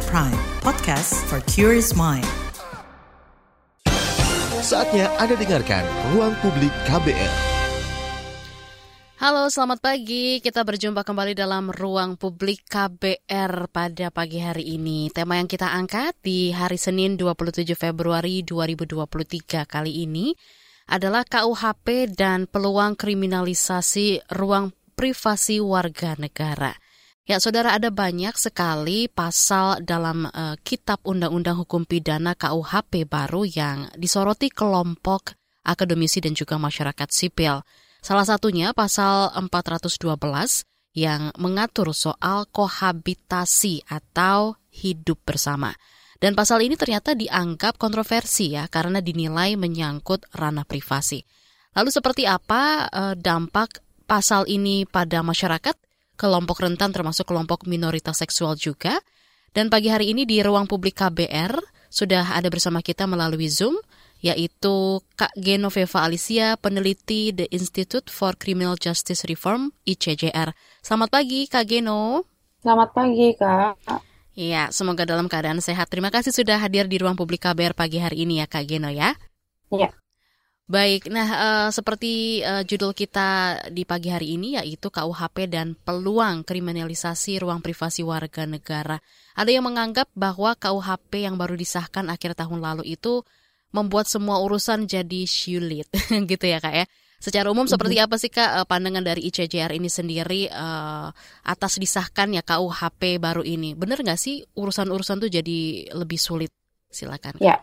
KBR Prime, podcast for curious mind. Saatnya Anda dengarkan Ruang Publik KBR. Halo, selamat pagi. Kita berjumpa kembali dalam Ruang Publik KBR pada pagi hari ini. Tema yang kita angkat di hari Senin 27 Februari 2023 kali ini adalah KUHP dan peluang kriminalisasi ruang privasi warga negara. Ya, saudara, ada banyak sekali pasal dalam Kitab Undang-Undang Hukum Pidana KUHP baru yang disoroti kelompok akademisi dan juga masyarakat sipil. Salah satunya pasal 412 yang mengatur soal kohabitasi atau hidup bersama. Dan pasal ini ternyata dianggap kontroversi ya, karena dinilai menyangkut ranah privasi. Lalu seperti apa dampak pasal ini pada masyarakat? Kelompok rentan termasuk kelompok minoritas seksual juga. Dan pagi hari ini di Ruang Publik KBR sudah ada bersama kita melalui Zoom, yaitu Kak Genoveva Alicia, peneliti The Institute for Criminal Justice Reform, ICJR. Selamat pagi, Kak Geno. Selamat pagi, Kak. Iya, semoga dalam keadaan sehat. Terima kasih sudah hadir di Ruang Publik KBR pagi hari ini ya, Kak Geno ya. Iya. Baik, nah seperti judul kita di pagi hari ini yaitu KUHP dan peluang kriminalisasi ruang privasi warga negara. Ada yang menganggap bahwa KUHP yang baru disahkan akhir tahun lalu itu membuat semua urusan jadi syulit, gitu ya Kak ya. Secara umum seperti apa sih Kak pandangan dari ICJR ini sendiri atas disahkannya KUHP baru ini? Benar nggak sih urusan-urusan itu jadi lebih sulit? Silakan. Ya,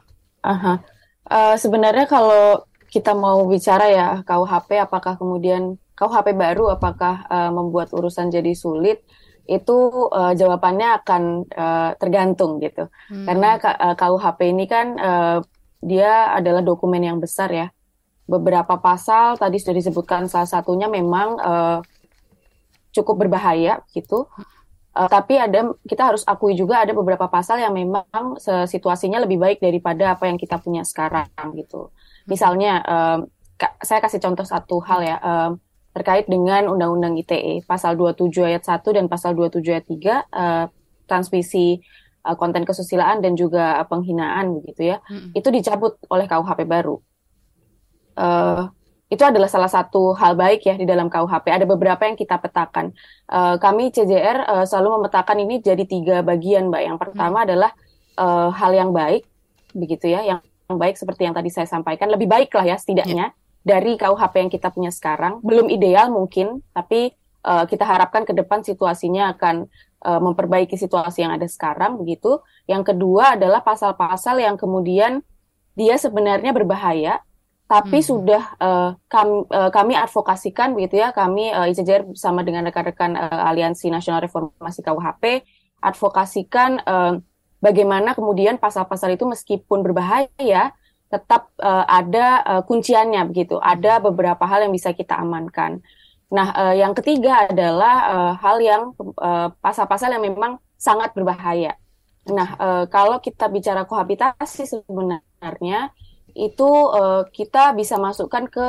sebenarnya kalau kita mau bicara ya KUHP, apakah kemudian KUHP baru apakah membuat urusan jadi sulit, itu jawabannya akan tergantung gitu. Karena KUHP ini kan dia adalah dokumen yang besar ya. Beberapa pasal tadi sudah disebutkan, salah satunya memang cukup berbahaya gitu. Tapi kita harus akui juga ada beberapa pasal yang memang situasinya lebih baik daripada apa yang kita punya sekarang gitu. Misalnya, saya kasih contoh satu hal ya, terkait dengan Undang-Undang ITE, pasal 27 ayat 1 dan pasal 27 ayat 3, transmisi konten kesusilaan dan juga penghinaan begitu ya, itu dicabut oleh KUHP baru. Itu adalah salah satu hal baik ya di dalam KUHP. Ada beberapa yang kita petakan. Kami CJR selalu memetakan ini jadi 3 bagian, Mbak. Yang pertama adalah hal yang baik, begitu ya. Yang baik seperti yang tadi saya sampaikan, lebih baik lah ya setidaknya dari KUHP yang kita punya sekarang. Belum ideal mungkin, tapi kita harapkan ke depan situasinya akan memperbaiki situasi yang ada sekarang, begitu. Yang kedua adalah pasal-pasal yang kemudian dia sebenarnya berbahaya, tapi sudah kami advokasikan begitu ya, kami ICJR bersama dengan rekan-rekan Aliansi Nasional Reformasi KUHP advokasikan bagaimana kemudian pasal-pasal itu meskipun berbahaya tetap ada kunciannya begitu, ada beberapa hal yang bisa kita amankan. Nah, yang ketiga adalah hal yang pasal-pasal yang memang sangat berbahaya. Nah, kalau kita bicara kohabitasi sebenarnya itu kita bisa masukkan ke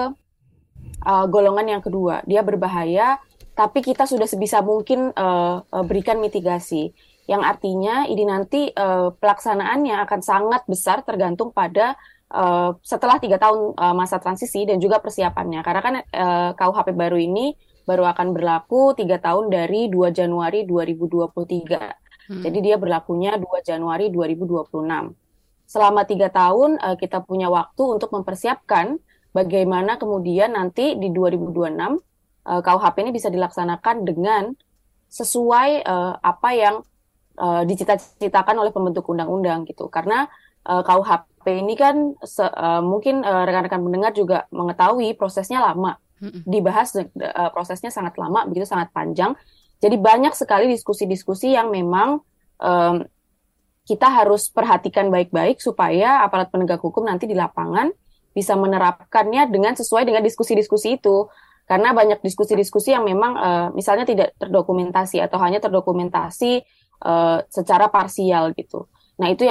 golongan yang kedua. Dia berbahaya, tapi kita sudah sebisa mungkin berikan mitigasi. Yang artinya ini nanti pelaksanaannya akan sangat besar tergantung pada setelah 3 tahun masa transisi dan juga persiapannya. Karena kan KUHP baru ini baru akan berlaku 3 tahun dari 2 Januari 2023. Jadi dia berlakunya 2 Januari 2026. Selama 3 tahun kita punya waktu untuk mempersiapkan bagaimana kemudian nanti di 2026 KUHP ini bisa dilaksanakan dengan sesuai apa yang dicita-citakan oleh pembentuk undang-undang gitu. Karena KUHP ini kan mungkin rekan-rekan pendengar juga mengetahui prosesnya lama, dibahas prosesnya sangat lama, begitu sangat panjang. Jadi banyak sekali diskusi-diskusi yang memang kita harus perhatikan baik-baik supaya aparat penegak hukum nanti di lapangan bisa menerapkannya dengan sesuai dengan diskusi-diskusi itu. Karena banyak diskusi-diskusi yang memang misalnya tidak terdokumentasi atau hanya terdokumentasi secara parsial gitu. Nah, itu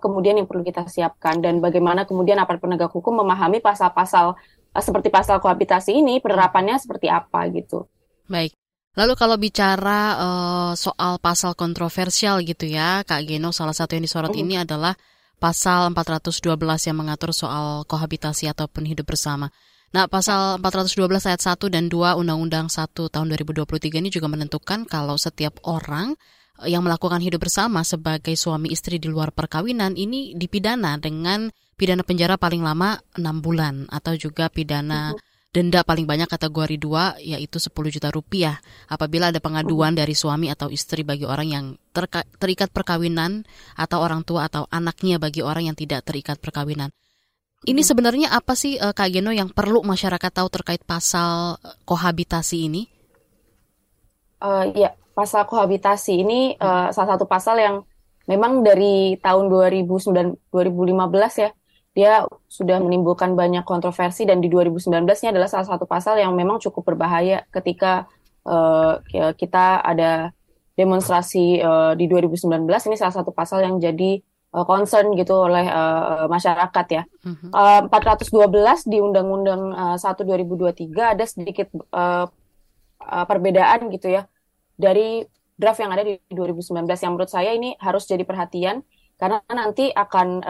kemudian yang perlu kita siapkan, dan bagaimana kemudian aparat penegak hukum memahami pasal-pasal seperti pasal kohabitasi ini penerapannya seperti apa gitu. Baik. Lalu kalau bicara soal pasal kontroversial gitu ya, Kak Geno, salah satu yang disorot ini adalah pasal 412 yang mengatur soal kohabitasi ataupun hidup bersama. Nah, pasal 412 ayat 1 dan 2 Undang-Undang 1 tahun 2023 ini juga menentukan kalau setiap orang yang melakukan hidup bersama sebagai suami istri di luar perkawinan ini dipidana dengan pidana penjara paling lama 6 bulan atau juga pidana denda paling banyak kategori 2 yaitu 10 juta rupiah apabila ada pengaduan dari suami atau istri bagi orang yang terikat perkawinan atau orang tua atau anaknya bagi orang yang tidak terikat perkawinan. Ini sebenarnya apa sih Kak Geno yang perlu masyarakat tahu terkait pasal kohabitasi ini? Ya, pasal kohabitasi ini salah satu pasal yang memang dari tahun 2015 ya. Dia sudah menimbulkan banyak kontroversi dan di 2019 ini adalah salah satu pasal yang memang cukup berbahaya ketika kita ada demonstrasi di 2019. Ini salah satu pasal yang jadi concern gitu oleh masyarakat ya. 412 di Undang-Undang 1 2023 ada sedikit perbedaan gitu ya dari draft yang ada di 2019 yang menurut saya ini harus jadi perhatian karena nanti akan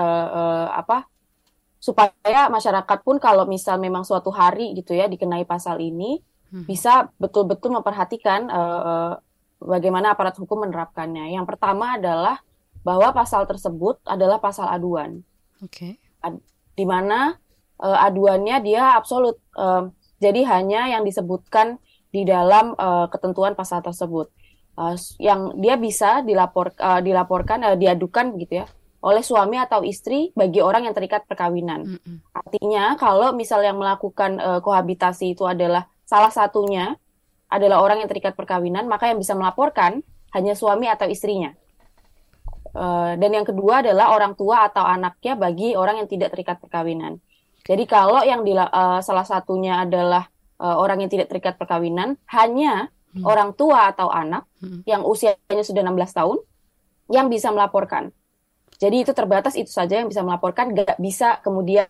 supaya masyarakat pun kalau misal memang suatu hari gitu ya dikenai pasal ini bisa betul-betul memperhatikan bagaimana aparat hukum menerapkannya. Yang pertama adalah bahwa pasal tersebut adalah pasal aduan, di mana aduannya dia absolut, jadi hanya yang disebutkan di dalam ketentuan pasal tersebut, yang dia bisa dilaporkan diadukan gitu ya oleh suami atau istri bagi orang yang terikat perkawinan. Artinya kalau misal yang melakukan kohabitasi itu adalah salah satunya adalah orang yang terikat perkawinan, maka yang bisa melaporkan hanya suami atau istrinya. Dan yang kedua adalah orang tua atau anaknya bagi orang yang tidak terikat perkawinan. Jadi kalau yang salah satunya adalah orang yang tidak terikat perkawinan, hanya orang tua atau anak yang usianya sudah 16 tahun yang bisa melaporkan. Jadi itu terbatas, itu saja yang bisa melaporkan. Gak bisa kemudian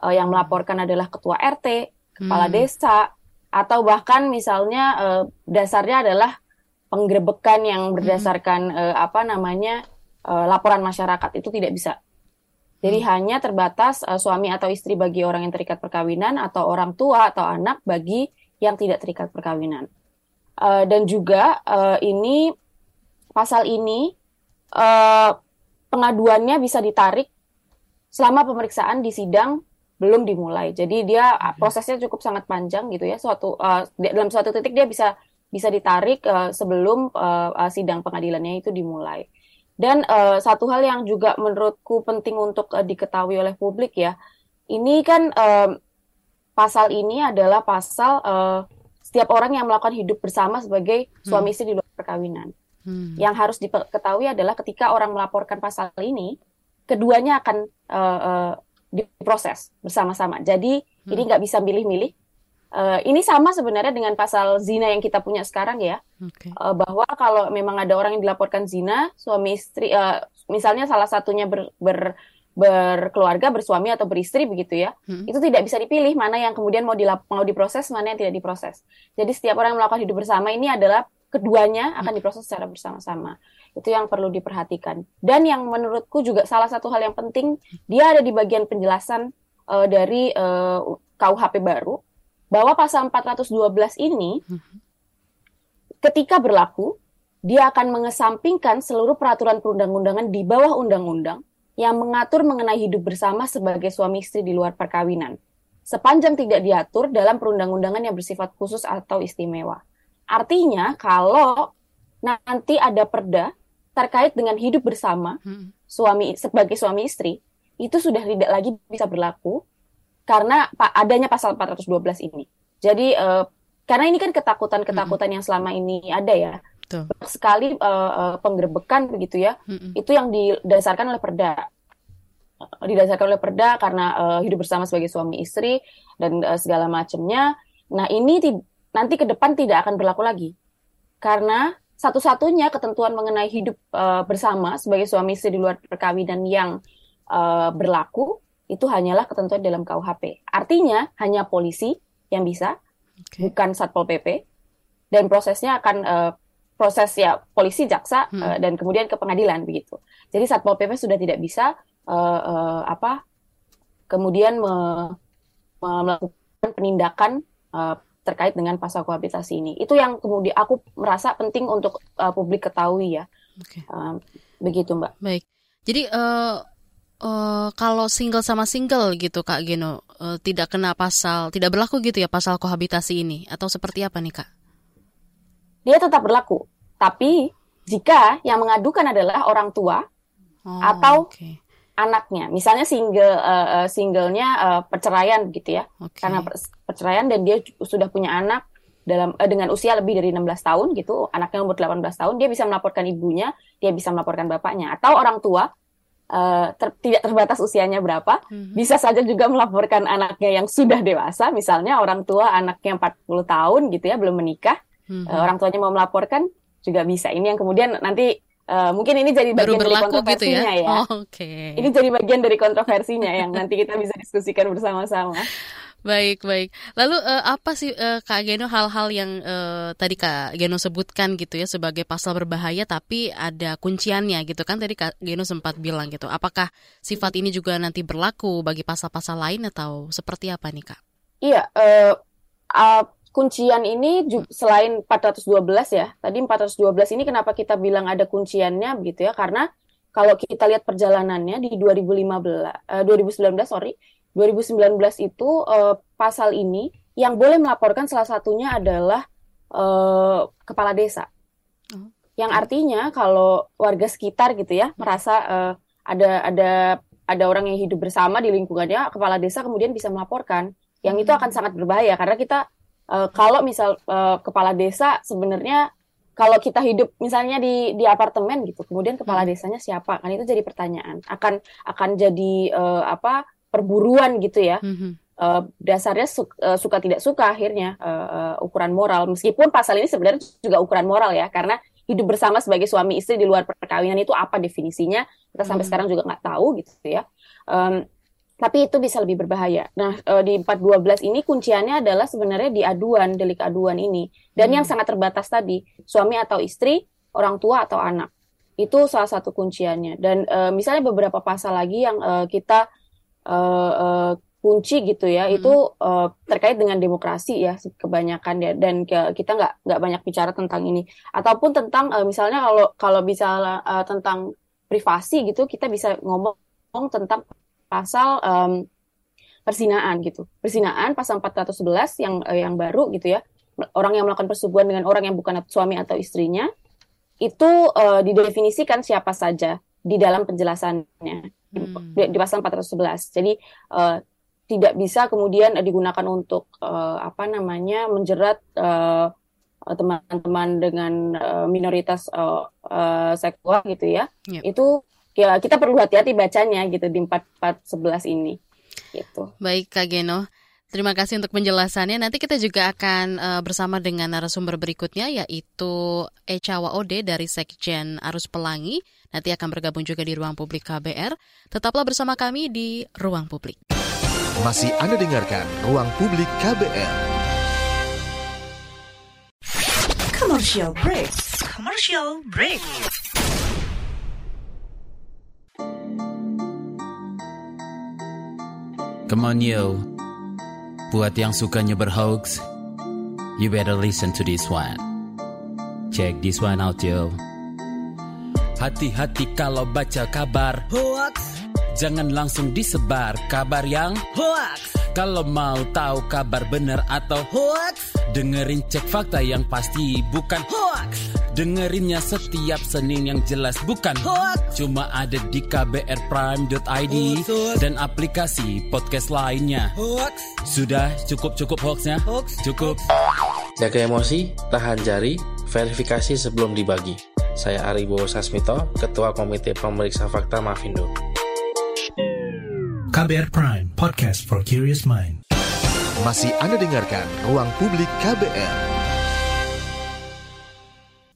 yang melaporkan adalah ketua RT, kepala desa, atau bahkan misalnya dasarnya adalah penggerebekan yang berdasarkan laporan masyarakat, itu tidak bisa. Jadi hanya terbatas suami atau istri bagi orang yang terikat perkawinan atau orang tua atau anak bagi yang tidak terikat perkawinan. Dan juga ini pasal ini pengaduannya bisa ditarik selama pemeriksaan di sidang belum dimulai. Jadi dia prosesnya cukup sangat panjang gitu ya. Dalam suatu titik dia bisa ditarik sebelum sidang pengadilannya itu dimulai. Dan satu hal yang juga menurutku penting untuk diketahui oleh publik ya. Ini kan pasal ini adalah pasal setiap orang yang melakukan hidup bersama sebagai suami istri di luar perkawinan. Yang harus diketahui adalah ketika orang melaporkan pasal ini, keduanya akan diproses bersama-sama. Jadi ini nggak bisa milih-milih. Ini sama sebenarnya dengan pasal zina yang kita punya sekarang ya, bahwa kalau memang ada orang yang dilaporkan zina, suami istri, misalnya salah satunya berkeluarga, bersuami atau beristri begitu ya, itu tidak bisa dipilih mana yang kemudian mau diproses, mana yang tidak diproses. Jadi setiap orang yang melakukan hidup bersama ini adalah keduanya akan diproses secara bersama-sama. Itu yang perlu diperhatikan. Dan yang menurutku juga salah satu hal yang penting, dia ada di bagian penjelasan dari KUHP baru, bahwa pasal 412 ini, ketika berlaku, dia akan mengesampingkan seluruh peraturan perundang-undangan di bawah undang-undang yang mengatur mengenai hidup bersama sebagai suami istri di luar perkawinan, sepanjang tidak diatur dalam perundang-undangan yang bersifat khusus atau istimewa. Artinya kalau nanti ada perda terkait dengan hidup bersama suami sebagai suami istri, itu sudah tidak lagi bisa berlaku karena adanya pasal 412 ini. Jadi karena ini kan ketakutan-ketakutan yang selama ini ada ya. Betul. Sekali penggerebekan begitu ya. Itu yang didasarkan oleh perda. Didasarkan oleh perda karena hidup bersama sebagai suami istri dan segala macamnya. Nah, ini nanti ke depan tidak akan berlaku lagi. Karena satu-satunya ketentuan mengenai hidup bersama sebagai suami istri di luar perkawinan yang berlaku, itu hanyalah ketentuan dalam KUHP. Artinya, hanya polisi yang bisa, bukan Satpol PP, dan prosesnya akan proses ya polisi, jaksa, dan kemudian ke pengadilan begitu. Jadi Satpol PP sudah tidak bisa melakukan penindakan terkait dengan pasal kohabitasi ini. Itu yang kemudian aku merasa penting untuk publik ketahui ya. Okay. Begitu Mbak. Baik. Jadi kalau single sama single gitu Kak Geno, tidak kena pasal, tidak berlaku gitu ya pasal kohabitasi ini, atau seperti apa nih Kak? Dia tetap berlaku, tapi jika yang mengadukan adalah orang tua atau anaknya, misalnya singlenya perceraian gitu ya, karena perceraian dan dia sudah punya anak dengan usia lebih dari 16 tahun gitu, anaknya umur 18 tahun, dia bisa melaporkan ibunya, dia bisa melaporkan bapaknya, atau orang tua. Tidak terbatas usianya berapa, bisa saja juga melaporkan anaknya yang sudah dewasa, misalnya orang tua anaknya 40 tahun gitu ya, belum menikah, orang tuanya mau melaporkan juga bisa. Ini yang kemudian nanti mungkin ini jadi bagian dari kontroversinya gitu ya. Oh, okay. Ini jadi bagian dari kontroversinya yang nanti kita bisa diskusikan bersama-sama. Baik. Lalu apa sih Kak Geno hal-hal yang tadi Kak Geno sebutkan gitu ya sebagai pasal berbahaya tapi ada kunciannya gitu kan, tadi Kak Geno sempat bilang gitu. Apakah sifat ini juga nanti berlaku bagi pasal-pasal lain atau seperti apa nih Kak? Iya, kuncian ini selain 412 ya. Tadi 412 ini kenapa kita bilang ada kunciannya begitu ya? Karena kalau kita lihat perjalanannya di 2019 itu pasal ini yang boleh melaporkan salah satunya adalah kepala desa. Yang artinya kalau warga sekitar gitu ya merasa ada orang yang hidup bersama di lingkungannya, kepala desa kemudian bisa melaporkan. Yang itu akan sangat berbahaya karena kita kalau misal kepala desa sebenarnya kalau kita hidup misalnya di apartemen gitu, kemudian kepala desanya siapa? Kan itu jadi pertanyaan. Akan jadi perburuan gitu ya, dasarnya suka tidak suka akhirnya ukuran moral, meskipun pasal ini sebenarnya juga ukuran moral ya, karena hidup bersama sebagai suami istri di luar perkawinan itu apa definisinya, kita sampai sekarang juga nggak tahu gitu ya, tapi itu bisa lebih berbahaya. Nah di 412 ini kunciannya adalah sebenarnya di aduan, delik aduan ini, dan yang sangat terbatas tadi, suami atau istri, orang tua atau anak, itu salah satu kunciannya. Dan misalnya beberapa pasal lagi yang kita kunci gitu ya, itu terkait dengan demokrasi ya kebanyakan ya, dan kita nggak banyak bicara tentang ini, ataupun tentang misalnya kalau bicara tentang privasi gitu, kita bisa ngomong tentang pasal perzinaan gitu, perzinaan pasal 411 yang baru gitu ya, orang yang melakukan persetubuhan dengan orang yang bukan suami atau istrinya itu didefinisikan siapa saja di dalam penjelasannya. Di pasal 411. Jadi tidak bisa kemudian digunakan untuk menjerat teman-teman dengan minoritas seksual gitu ya. Yep. Itu ya kita perlu hati-hati bacanya gitu di 411 ini. Gitu. Baik Kak Geno. Terima kasih untuk penjelasannya. Nanti kita juga akan bersama dengan narasumber berikutnya, yaitu Echa Waode dari Sekjen Arus Pelangi. Nanti akan bergabung juga di Ruang Publik KBR. Tetaplah bersama kami di Ruang Publik. Masih Anda dengarkan Ruang Publik KBR. Commercial break. Come on yo. Buat yang sukanya berhoax, you better listen to this one. Check this one out, yo. Hati-hati kalau baca kabar hoax, jangan langsung disebar kabar yang hoax. Kalau mau tahu kabar benar atau hoax, dengerin cek fakta yang pasti bukan hoax. Dengerinnya setiap Senin yang jelas bukan hoax. Cuma ada di kbrprime.id dan aplikasi podcast lainnya. Hoax. Sudah cukup hoaxnya? Hoax. Cukup. Jaga emosi, tahan jari, verifikasi sebelum dibagi. Saya Ari Bowo Sasmito, Ketua Komite Pemeriksa Fakta Mafindo. KBR Prime, podcast for curious mind. Masih Anda dengarkan Ruang Publik KBR.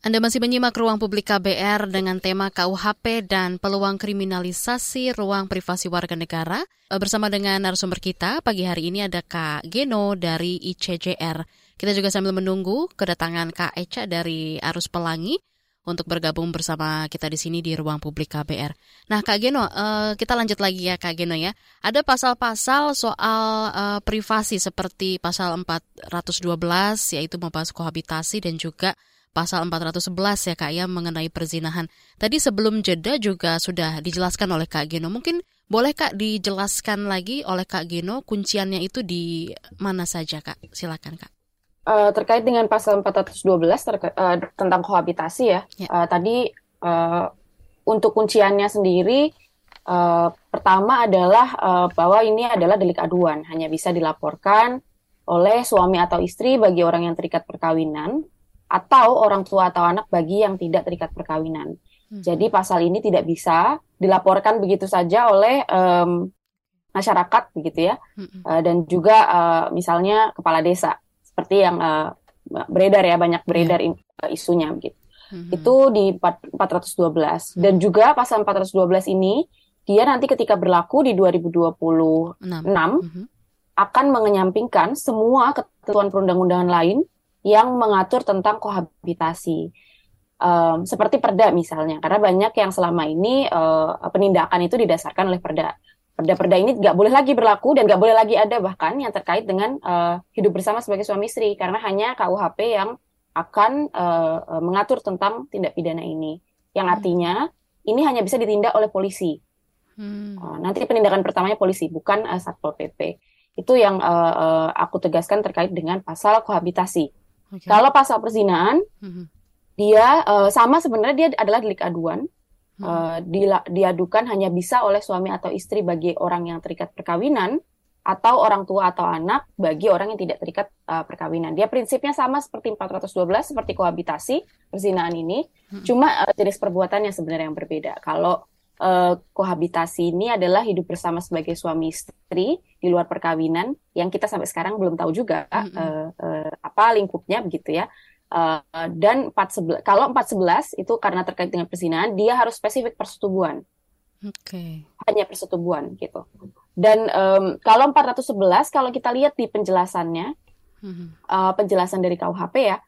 Anda masih menyimak Ruang Publik KBR dengan tema KUHP dan peluang kriminalisasi ruang privasi warga negara. Bersama dengan narasumber kita, pagi hari ini ada Kak Geno dari ICJR. Kita juga sambil menunggu kedatangan Kak Echa dari Arus Pelangi untuk bergabung bersama kita di sini di Ruang Publik KBR. Nah, Kak Geno, kita lanjut lagi ya Kak Geno ya. Ada pasal-pasal soal privasi seperti pasal 412 yaitu membahas kohabitasi dan juga pasal 411 ya Kak ya mengenai perzinahan. Tadi sebelum jeda juga sudah dijelaskan oleh Kak Geno. Mungkin boleh Kak dijelaskan lagi oleh Kak Geno kunciannya itu di mana saja Kak? Silakan Kak. Terkait dengan pasal 412 tentang kohabitasi ya, tadi untuk kunciannya sendiri, pertama adalah bahwa ini adalah delik aduan, hanya bisa dilaporkan oleh suami atau istri bagi orang yang terikat perkawinan, atau orang tua atau anak bagi yang tidak terikat perkawinan. Jadi pasal ini tidak bisa dilaporkan begitu saja oleh masyarakat begitu ya, dan juga misalnya kepala desa. Seperti yang beredar ya, banyak beredar isunya gitu. Itu di 412. Dan juga pasal 412 ini, dia nanti ketika berlaku di 2026, akan mengenyampingkan semua ketentuan perundang-undangan lain yang mengatur tentang kohabitasi. Seperti perda misalnya, karena banyak yang selama ini penindakan itu didasarkan oleh perda. Perda ini nggak boleh lagi berlaku dan nggak boleh lagi ada bahkan yang terkait dengan hidup bersama sebagai suami istri, karena hanya KUHP yang akan mengatur tentang tindak pidana ini, yang artinya ini hanya bisa ditindak oleh polisi. Nanti penindakan pertamanya polisi, bukan Satpol PP. Itu yang aku tegaskan terkait dengan pasal kohabitasi. Okay. Kalau pasal perzinaan, dia sama sebenarnya, dia adalah delik aduan. Diadukan hanya bisa oleh suami atau istri bagi orang yang terikat perkawinan, atau orang tua atau anak bagi orang yang tidak terikat perkawinan. Dia prinsipnya sama seperti 412, seperti kohabitasi perzinaan ini, cuma jenis perbuatannya sebenarnya yang berbeda. Kalau kohabitasi ini adalah hidup bersama sebagai suami istri di luar perkawinan, yang kita sampai sekarang belum tahu juga apa lingkupnya begitu ya. Dan 411, kalau 411 itu karena terkait dengan perzinahan, dia harus spesifik persetubuhan. Hanya persetubuhan gitu. Dan kalau 411, kalau kita lihat di penjelasannya, penjelasan dari KUHP ya,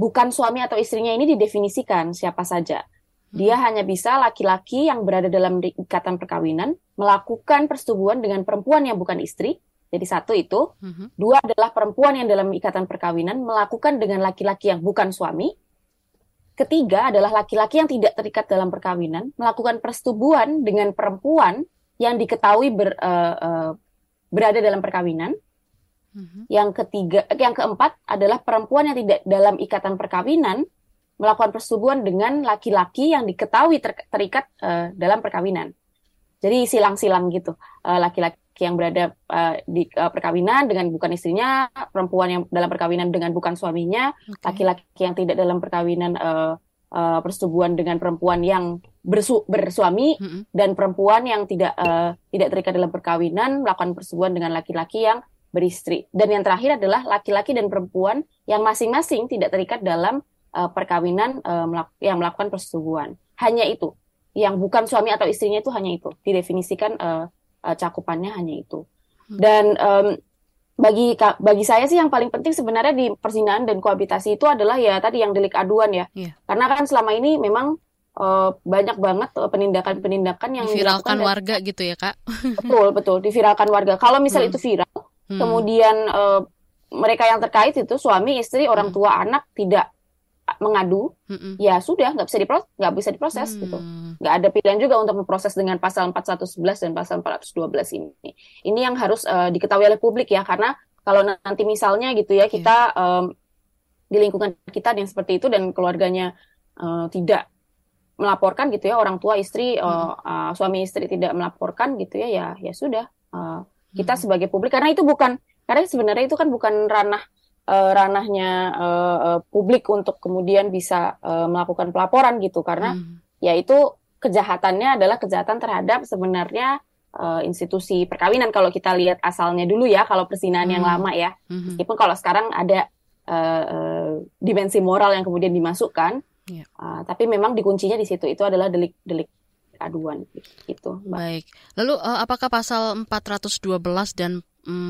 bukan suami atau istrinya ini didefinisikan siapa saja. Dia hanya bisa laki-laki yang berada dalam ikatan perkawinan melakukan persetubuhan dengan perempuan yang bukan istri. Jadi satu itu, dua adalah perempuan yang dalam ikatan perkawinan melakukan dengan laki-laki yang bukan suami. Ketiga adalah laki-laki yang tidak terikat dalam perkawinan melakukan persetubuhan dengan perempuan yang diketahui berada dalam perkawinan. Yang keempat adalah perempuan yang tidak dalam ikatan perkawinan melakukan persetubuhan dengan laki-laki yang diketahui terikat dalam perkawinan. Jadi silang-silang gitu, laki-laki yang berada di perkawinan dengan bukan istrinya, perempuan yang dalam perkawinan dengan bukan suaminya, laki-laki yang tidak dalam perkawinan persetubuhan dengan perempuan yang bersuami, dan perempuan yang tidak terikat dalam perkawinan melakukan persetubuhan dengan laki-laki yang beristri. Dan yang terakhir adalah laki-laki dan perempuan yang masing-masing tidak terikat dalam perkawinan yang melakukan persetubuhan. Hanya itu, yang bukan suami atau istrinya itu hanya itu, didefinisikan cakupannya hanya itu. Dan bagi saya sih yang paling penting sebenarnya di perzinaan dan kohabitasi itu adalah ya tadi yang delik aduan ya. Karena kan selama ini memang banyak banget penindakan-penindakan yang diviralkan warga gitu ya Kak. Betul, diviralkan warga. Kalau misal itu viral, kemudian mereka yang terkait itu suami, istri, orang tua, anak tidak mengadu, ya sudah nggak bisa diproses gitu, nggak ada pilihan juga untuk memproses dengan pasal 411 dan pasal 412 ini. Ini yang harus diketahui oleh publik ya, karena kalau nanti misalnya gitu ya kita di lingkungan kita yang seperti itu dan keluarganya tidak melaporkan gitu ya, orang tua, istri, suami istri tidak melaporkan gitu ya, ya sudah kita sebagai publik, karena sebenarnya itu kan bukan ranahnya publik untuk kemudian bisa melakukan pelaporan gitu, karena yaitu kejahatannya adalah kejahatan terhadap sebenarnya institusi perkawinan, kalau kita lihat asalnya dulu ya, kalau perzinahan yang lama ya, meskipun kalau sekarang ada dimensi moral yang kemudian dimasukkan, tapi memang dikuncinya di situ, itu adalah delik aduan gitu. Baik, lalu apakah pasal 412 dan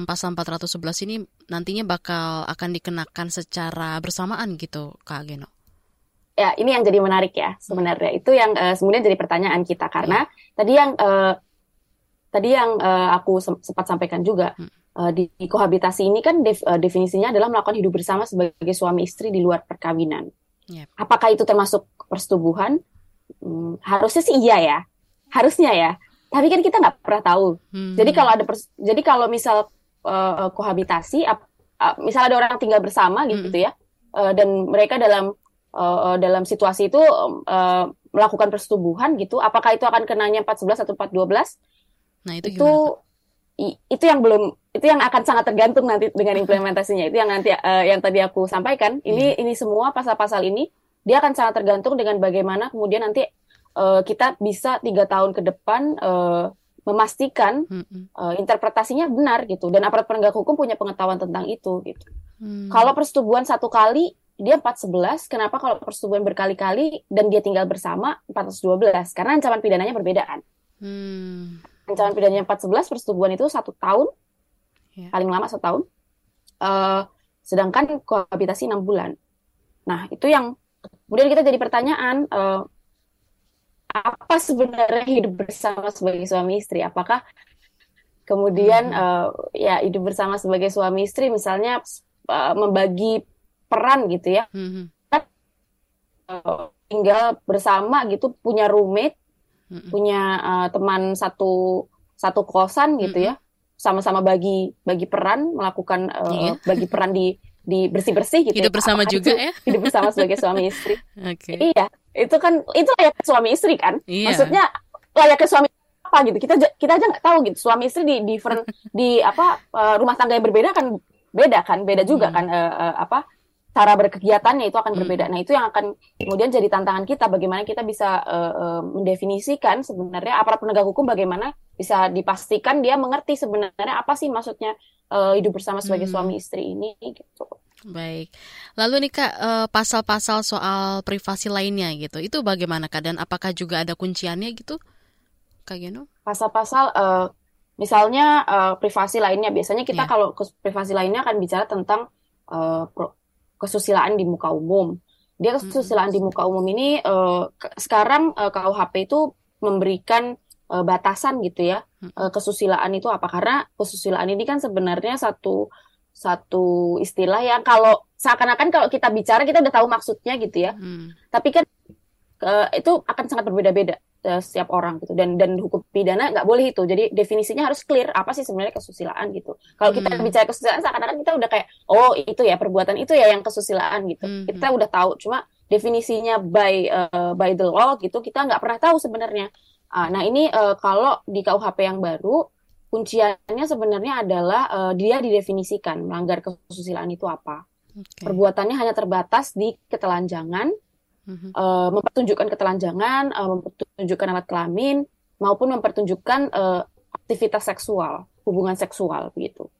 pasal 411 ini nantinya akan dikenakan secara bersamaan gitu, Kak Geno? Ya, ini yang jadi menarik ya sebenarnya. Itu yang sebenarnya jadi pertanyaan kita. Karena tadi yang aku sempat sampaikan juga, di kohabitasi ini kan definisinya adalah melakukan hidup bersama sebagai suami istri di luar perkawinan. Yep. Apakah itu termasuk persetubuhan? Harusnya sih iya ya. Harusnya ya. Tapi kan kita nggak pernah tahu. Jadi kalau misal kohabitasi, misal ada orang tinggal bersama gitu ya, dan mereka dalam situasi itu melakukan persetubuhan gitu, apakah itu akan kenanya 411 atau 412? Nah, itu yang akan sangat tergantung nanti dengan implementasinya. Itu yang nanti yang tadi aku sampaikan, ini semua pasal-pasal ini dia akan sangat tergantung dengan bagaimana kemudian nanti kita bisa 3 tahun ke depan memastikan interpretasinya benar gitu, dan aparat penegak hukum punya pengetahuan tentang itu gitu. Kalau persetubuhan satu kali dia 411, kenapa kalau persetubuhan berkali-kali dan dia tinggal bersama 412? Karena ancaman pidananya perbedaan. Ancaman pidananya 411, persetubuhan itu 1 tahun, paling lama 1 tahun. Sedangkan kohabitasi 6 bulan. Nah, itu yang kemudian kita jadi pertanyaan, apa sebenarnya hidup bersama sebagai suami istri? Apakah kemudian hidup bersama sebagai suami istri misalnya membagi peran gitu ya, tinggal bersama gitu, punya roommate, punya teman satu kosan gitu ya, sama-sama bagi peran, melakukan bagi peran di bersih-bersih gitu. Hidup bersama juga ya. Hidup bersama sebagai suami istri. Okay. Iya, itu kan layaknya suami istri kan. Iya. Maksudnya layaknya suami apa gitu? Kita aja nggak tahu gitu. Suami istri di different di rumah tangga yang berbeda kan, beda juga kan cara berkegiatannya itu akan berbeda. Nah, itu yang akan kemudian jadi tantangan kita, bagaimana kita bisa mendefinisikan sebenarnya aparat penegak hukum, bagaimana bisa dipastikan dia mengerti sebenarnya apa sih maksudnya hidup bersama sebagai suami istri ini gitu. Baik. Lalu nih Kak, pasal-pasal soal privasi lainnya gitu, itu bagaimana Kak, dan apakah juga ada kunciannya gitu, Kak Geno? Pasal-pasal misalnya privasi lainnya, biasanya kita kalau privasi lainnya akan bicara tentang kesusilaan di muka umum. Dia kesusilaan di muka umum ini sekarang KUHP itu memberikan batasan gitu ya. Kesusilaan itu apa? Karena kesusilaan ini kan sebenarnya satu istilah yang kalau seakan-akan kalau kita bicara kita udah tahu maksudnya gitu ya. Tapi kan itu akan sangat berbeda-beda setiap orang gitu, dan hukum pidana nggak boleh itu. Jadi definisinya harus clear, apa sih sebenarnya kesusilaan gitu. Kalau kita bicara kesusilaan seakan-akan kita udah kayak itu ya perbuatan itu ya yang kesusilaan gitu. Kita udah tahu, cuma definisinya by the law gitu kita nggak pernah tahu sebenarnya. Nah, ini kalau di KUHP yang baru kunciannya sebenarnya adalah dia didefinisikan melanggar kesusilaan itu apa. Perbuatannya hanya terbatas di ketelanjangan, mempertunjukkan ketelanjangan, mempertunjukkan alat kelamin, maupun mempertunjukkan aktivitas seksual, hubungan seksual gitu.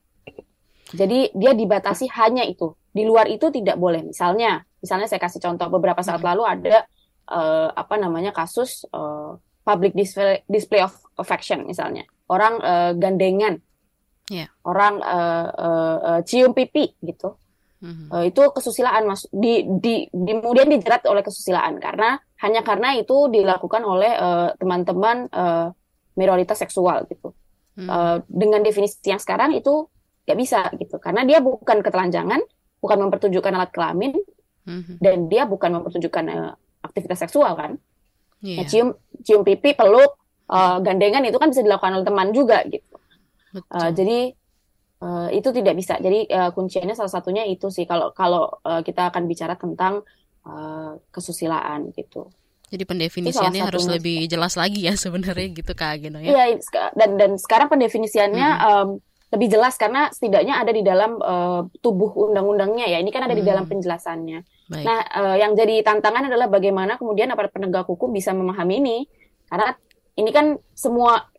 Jadi dia dibatasi hanya itu. Di luar itu tidak boleh. Misalnya saya kasih contoh, beberapa saat lalu ada kasus public display of affection misalnya. Orang gandengan, orang cium pipi gitu. Itu kesusilaan kemudian dijerat oleh kesusilaan karena itu dilakukan oleh teman-teman minoritas seksual gitu. Dengan definisi yang sekarang itu nggak bisa gitu, karena dia bukan ketelanjangan, bukan mempertunjukkan alat kelamin, dan dia bukan mempertunjukkan aktivitas seksual kan. Nah, cium pipi, peluk, gandengan itu kan bisa dilakukan oleh teman juga gitu. Jadi itu tidak bisa. Jadi kunciannya salah satunya itu sih kalau kita akan bicara tentang kesusilaan gitu. Jadi pendefinisiannya harus lebih jelas lagi ya sebenarnya gitu, Kak Geno ya. Iya, dan sekarang pendefinisiannya lebih jelas karena setidaknya ada di dalam tubuh undang-undangnya ya. Ini kan ada di dalam penjelasannya. Baik. Nah, yang jadi tantangan adalah bagaimana kemudian aparat penegak hukum bisa memahami ini, karena ini kan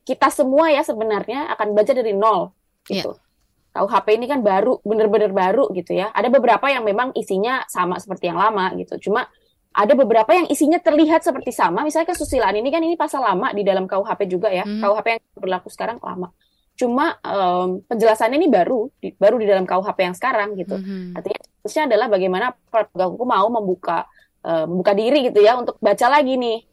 kita semua ya sebenarnya akan belajar dari nol gitu. Yeah. KUHP ini kan baru, benar-benar baru gitu ya. Ada beberapa yang memang isinya sama seperti yang lama gitu. Cuma ada beberapa yang isinya terlihat seperti sama. Misalnya kesusilaan ini kan, ini pasal lama di dalam KUHP juga ya. KUHP yang berlaku sekarang lama. Cuma penjelasannya ini baru di dalam KUHP yang sekarang gitu. Mm-hmm. Artinya seharusnya adalah bagaimana penegak hukum mau membuka diri gitu ya untuk baca lagi nih.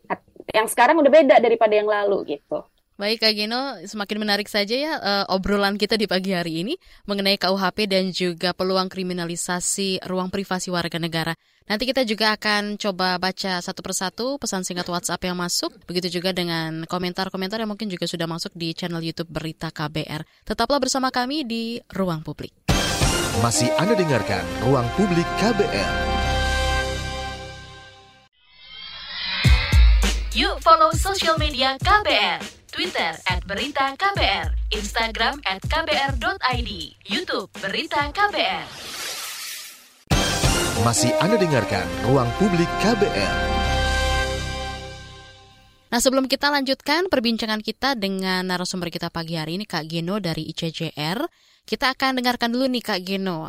Yang sekarang udah beda daripada yang lalu gitu. Baik Kak Gino, semakin menarik saja ya obrolan kita di pagi hari ini mengenai KUHP dan juga peluang kriminalisasi ruang privasi warga negara. Nanti kita juga akan coba baca satu persatu pesan singkat WhatsApp yang masuk, begitu juga dengan komentar-komentar yang mungkin juga sudah masuk di channel YouTube Berita KBR. Tetaplah bersama kami di Ruang Publik. Masih Anda dengarkan Ruang Publik KBR. Yuk follow social media KBR, Twitter @beritaKBR, Instagram @kbr.id, YouTube Berita KBR. Masih Anda dengarkan Ruang Publik KBR. Nah, sebelum kita lanjutkan perbincangan kita dengan narasumber kita pagi hari ini, Kak Gino dari ICJR, kita akan dengarkan dulu nih Kak Gino,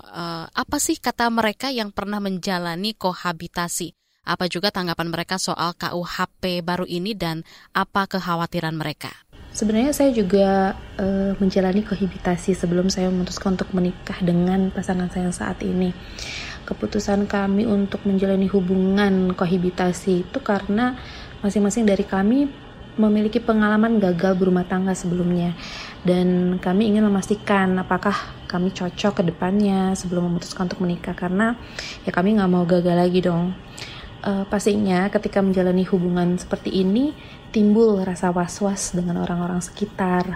apa sih kata mereka yang pernah menjalani kohabitasi? Apa juga tanggapan mereka soal KUHP baru ini dan apa kekhawatiran mereka? Sebenarnya saya juga menjalani kohabitasi sebelum saya memutuskan untuk menikah dengan pasangan saya saat ini. Keputusan kami untuk menjalani hubungan kohabitasi itu karena masing-masing dari kami memiliki pengalaman gagal berumah tangga sebelumnya. Dan kami ingin memastikan apakah kami cocok ke depannya sebelum memutuskan untuk menikah. Karena ya kami nggak mau gagal lagi dong. Pastinya ketika menjalani hubungan seperti ini timbul rasa was-was dengan orang-orang sekitar.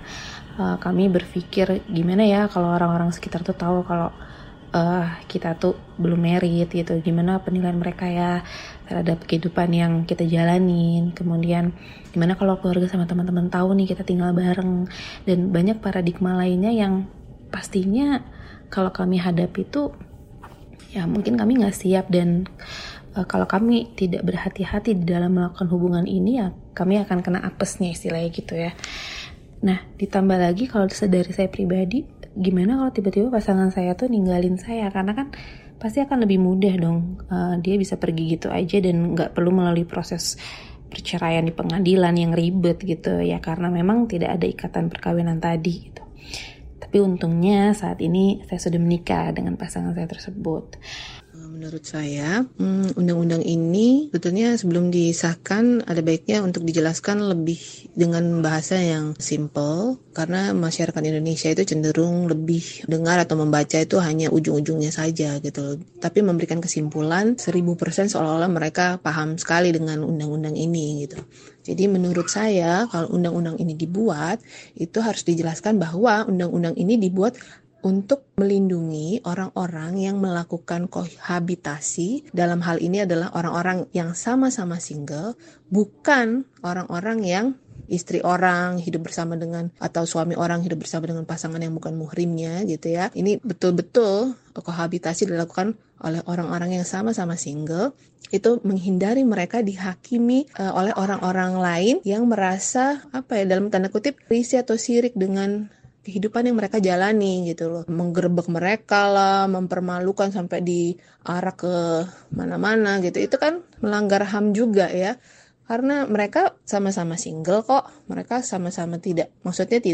Kami berpikir gimana ya kalau orang-orang sekitar tuh tahu kalau kita tuh belum married gitu, gimana penilaian mereka ya terhadap kehidupan yang kita jalanin. Kemudian gimana kalau keluarga sama teman-teman tahu nih kita tinggal bareng, dan banyak paradigma lainnya yang pastinya kalau kami hadapi tuh ya mungkin kami nggak siap, dan kalau kami tidak berhati-hati di dalam melakukan hubungan ini ya kami akan kena apesnya istilahnya gitu ya. Nah, ditambah lagi kalau dari saya pribadi, gimana kalau tiba-tiba pasangan saya tuh ninggalin saya, karena kan pasti akan lebih mudah dong, dia bisa pergi gitu aja dan nggak perlu melalui proses perceraian di pengadilan yang ribet gitu ya, karena memang tidak ada ikatan perkawinan tadi gitu. Tapi untungnya saat ini saya sudah menikah dengan pasangan saya tersebut. Menurut saya, undang-undang ini sebetulnya sebelum disahkan ada baiknya untuk dijelaskan lebih dengan bahasa yang simple, karena masyarakat Indonesia itu cenderung lebih dengar atau membaca itu hanya ujung-ujungnya saja gitu. Tapi memberikan kesimpulan 1000% seolah-olah mereka paham sekali dengan undang-undang ini gitu. Jadi menurut saya kalau undang-undang ini dibuat itu harus dijelaskan bahwa undang-undang ini dibuat untuk melindungi orang-orang yang melakukan kohabitasi, dalam hal ini adalah orang-orang yang sama-sama single, bukan orang-orang yang istri orang hidup bersama dengan, atau suami orang hidup bersama dengan pasangan yang bukan muhrimnya gitu ya. Ini betul-betul kohabitasi dilakukan oleh orang-orang yang sama-sama single, itu menghindari mereka dihakimi oleh orang-orang lain yang merasa dalam tanda kutip risih atau sirik dengan kehidupan yang mereka jalani gitu loh, menggerebek mereka lah, mempermalukan sampai diarak ke mana-mana gitu. Itu kan melanggar HAM juga ya, karena mereka sama-sama single kok, mereka sama-sama tidak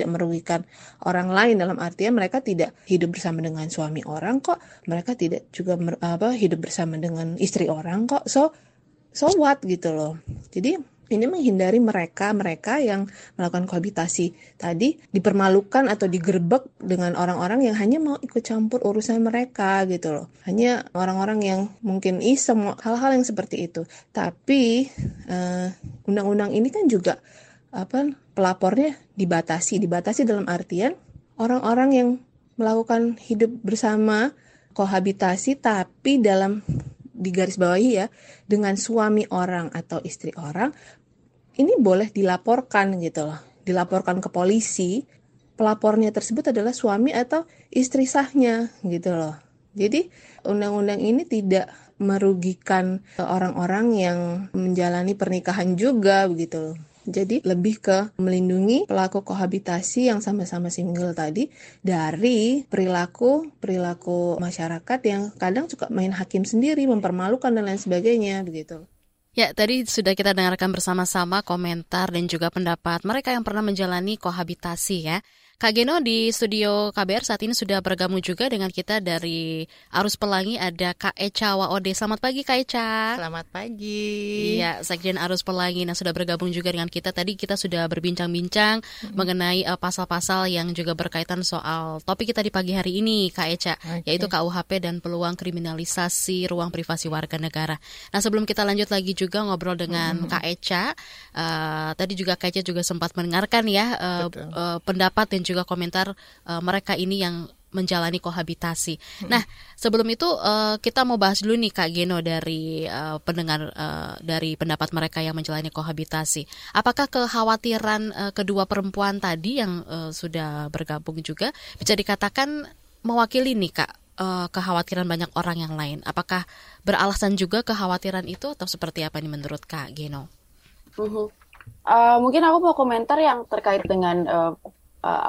merugikan orang lain, dalam artian mereka tidak hidup bersama dengan suami orang kok, mereka tidak juga hidup bersama dengan istri orang kok, so what gitu loh. Jadi ini menghindari mereka yang melakukan kohabitasi tadi dipermalukan atau digerebek dengan orang-orang yang hanya mau ikut campur urusan mereka gitu loh. Hanya orang-orang yang mungkin iseng, hal-hal yang seperti itu. Tapi undang-undang ini kan juga pelapornya dibatasi dalam artian orang-orang yang melakukan hidup bersama kohabitasi tapi dalam digarisbawahi ya, dengan suami orang atau istri orang, ini boleh dilaporkan gitu loh, dilaporkan ke polisi, pelapornya tersebut adalah suami atau istri sahnya gitu loh. Jadi undang-undang ini tidak merugikan orang-orang yang menjalani pernikahan juga begitu loh. Jadi lebih ke melindungi pelaku kohabitasi yang sama-sama single tadi dari perilaku masyarakat yang kadang suka main hakim sendiri, mempermalukan dan lain sebagainya begitu. Ya, tadi sudah kita dengarkan bersama-sama komentar dan juga pendapat mereka yang pernah menjalani kohabitasi ya. Kak Geno, di studio KBR saat ini sudah bergabung juga dengan kita dari Arus Pelangi, ada Kak Echa Waode. Selamat pagi, Kak Echa. Selamat pagi. Iya, Sekjen Arus Pelangi. Nah, sudah bergabung juga dengan kita. Tadi kita sudah berbincang-bincang mengenai pasal-pasal yang juga berkaitan soal topik kita di pagi hari ini, Kak Echa, yaitu KUHP dan peluang kriminalisasi ruang privasi warga negara. Nah, sebelum kita lanjut lagi juga ngobrol dengan Kak Echa, tadi juga Kak Echa juga sempat mendengarkan ya pendapat dan juga komentar mereka ini yang menjalani kohabitasi. Nah, sebelum itu kita mau bahas dulu nih Kak Geno dari pendengar dari pendapat mereka yang menjalani kohabitasi. Apakah kekhawatiran kedua perempuan tadi yang sudah bergabung juga bisa dikatakan mewakili nih Kak kekhawatiran banyak orang yang lain? Apakah beralasan juga kekhawatiran itu atau seperti apa nih menurut Kak Geno? Mungkin aku mau komentar yang terkait dengan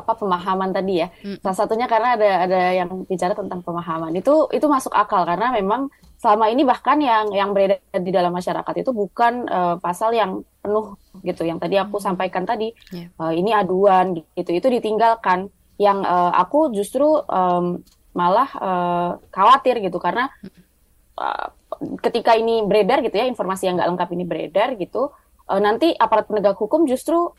pemahaman tadi ya. Salah satunya karena ada yang bicara tentang pemahaman. Itu masuk akal karena memang selama ini bahkan yang beredar di dalam masyarakat itu bukan pasal yang penuh gitu. Yang tadi aku sampaikan tadi ini aduan gitu. Itu ditinggalkan. Yang aku justru malah khawatir gitu karena ketika ini beredar gitu ya, informasi yang nggak lengkap ini beredar gitu, nanti aparat penegak hukum justru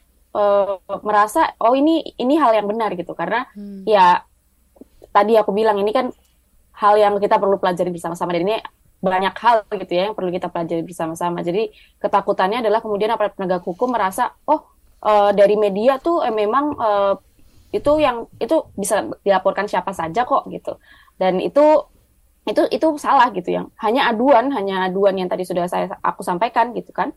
merasa ini hal yang benar gitu karena ya tadi aku bilang ini kan hal yang kita perlu pelajari bersama-sama dan ini banyak hal gitu ya yang perlu kita pelajari bersama-sama. Jadi ketakutannya adalah kemudian aparat penegak hukum merasa dari media tuh memang itu yang itu bisa dilaporkan siapa saja kok gitu dan itu salah gitu. Yang hanya aduan yang tadi sudah aku sampaikan gitu kan,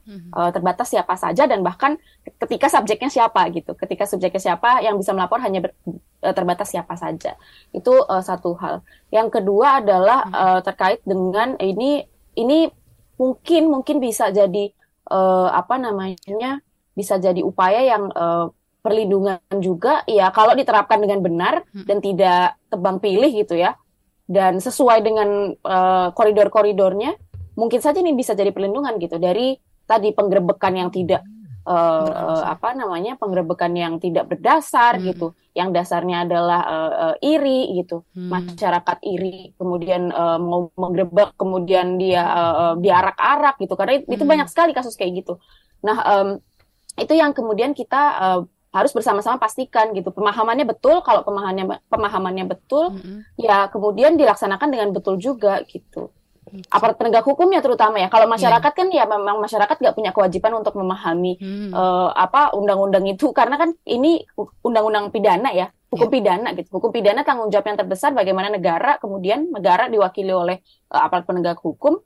terbatas siapa saja dan bahkan ketika subjeknya siapa gitu, ketika subjeknya siapa yang bisa melapor hanya terbatas siapa saja. Itu satu hal. Yang kedua adalah terkait dengan ini mungkin bisa jadi bisa jadi upaya yang perlindungan juga ya kalau diterapkan dengan benar dan tidak tebang pilih gitu ya. Dan sesuai dengan koridor-koridornya, mungkin saja ini bisa jadi perlindungan gitu dari tadi penggerebekan yang tidak penggerebekan yang tidak berdasar gitu, yang dasarnya adalah iri gitu, masyarakat iri, kemudian mau menggerebek, kemudian dia diarak-arak gitu, karena itu banyak sekali kasus kayak gitu. Nah, itu yang kemudian kita harus bersama-sama pastikan gitu pemahamannya betul. Kalau pemahamannya betul ya kemudian dilaksanakan dengan betul juga gitu. Aparat penegak hukum ya terutama ya. Kalau masyarakat kan ya memang masyarakat nggak punya kewajiban untuk memahami undang-undang itu karena kan ini undang-undang pidana ya, hukum pidana gitu. Hukum pidana tanggung jawab yang terbesar bagaimana negara, kemudian negara diwakili oleh aparat penegak hukum,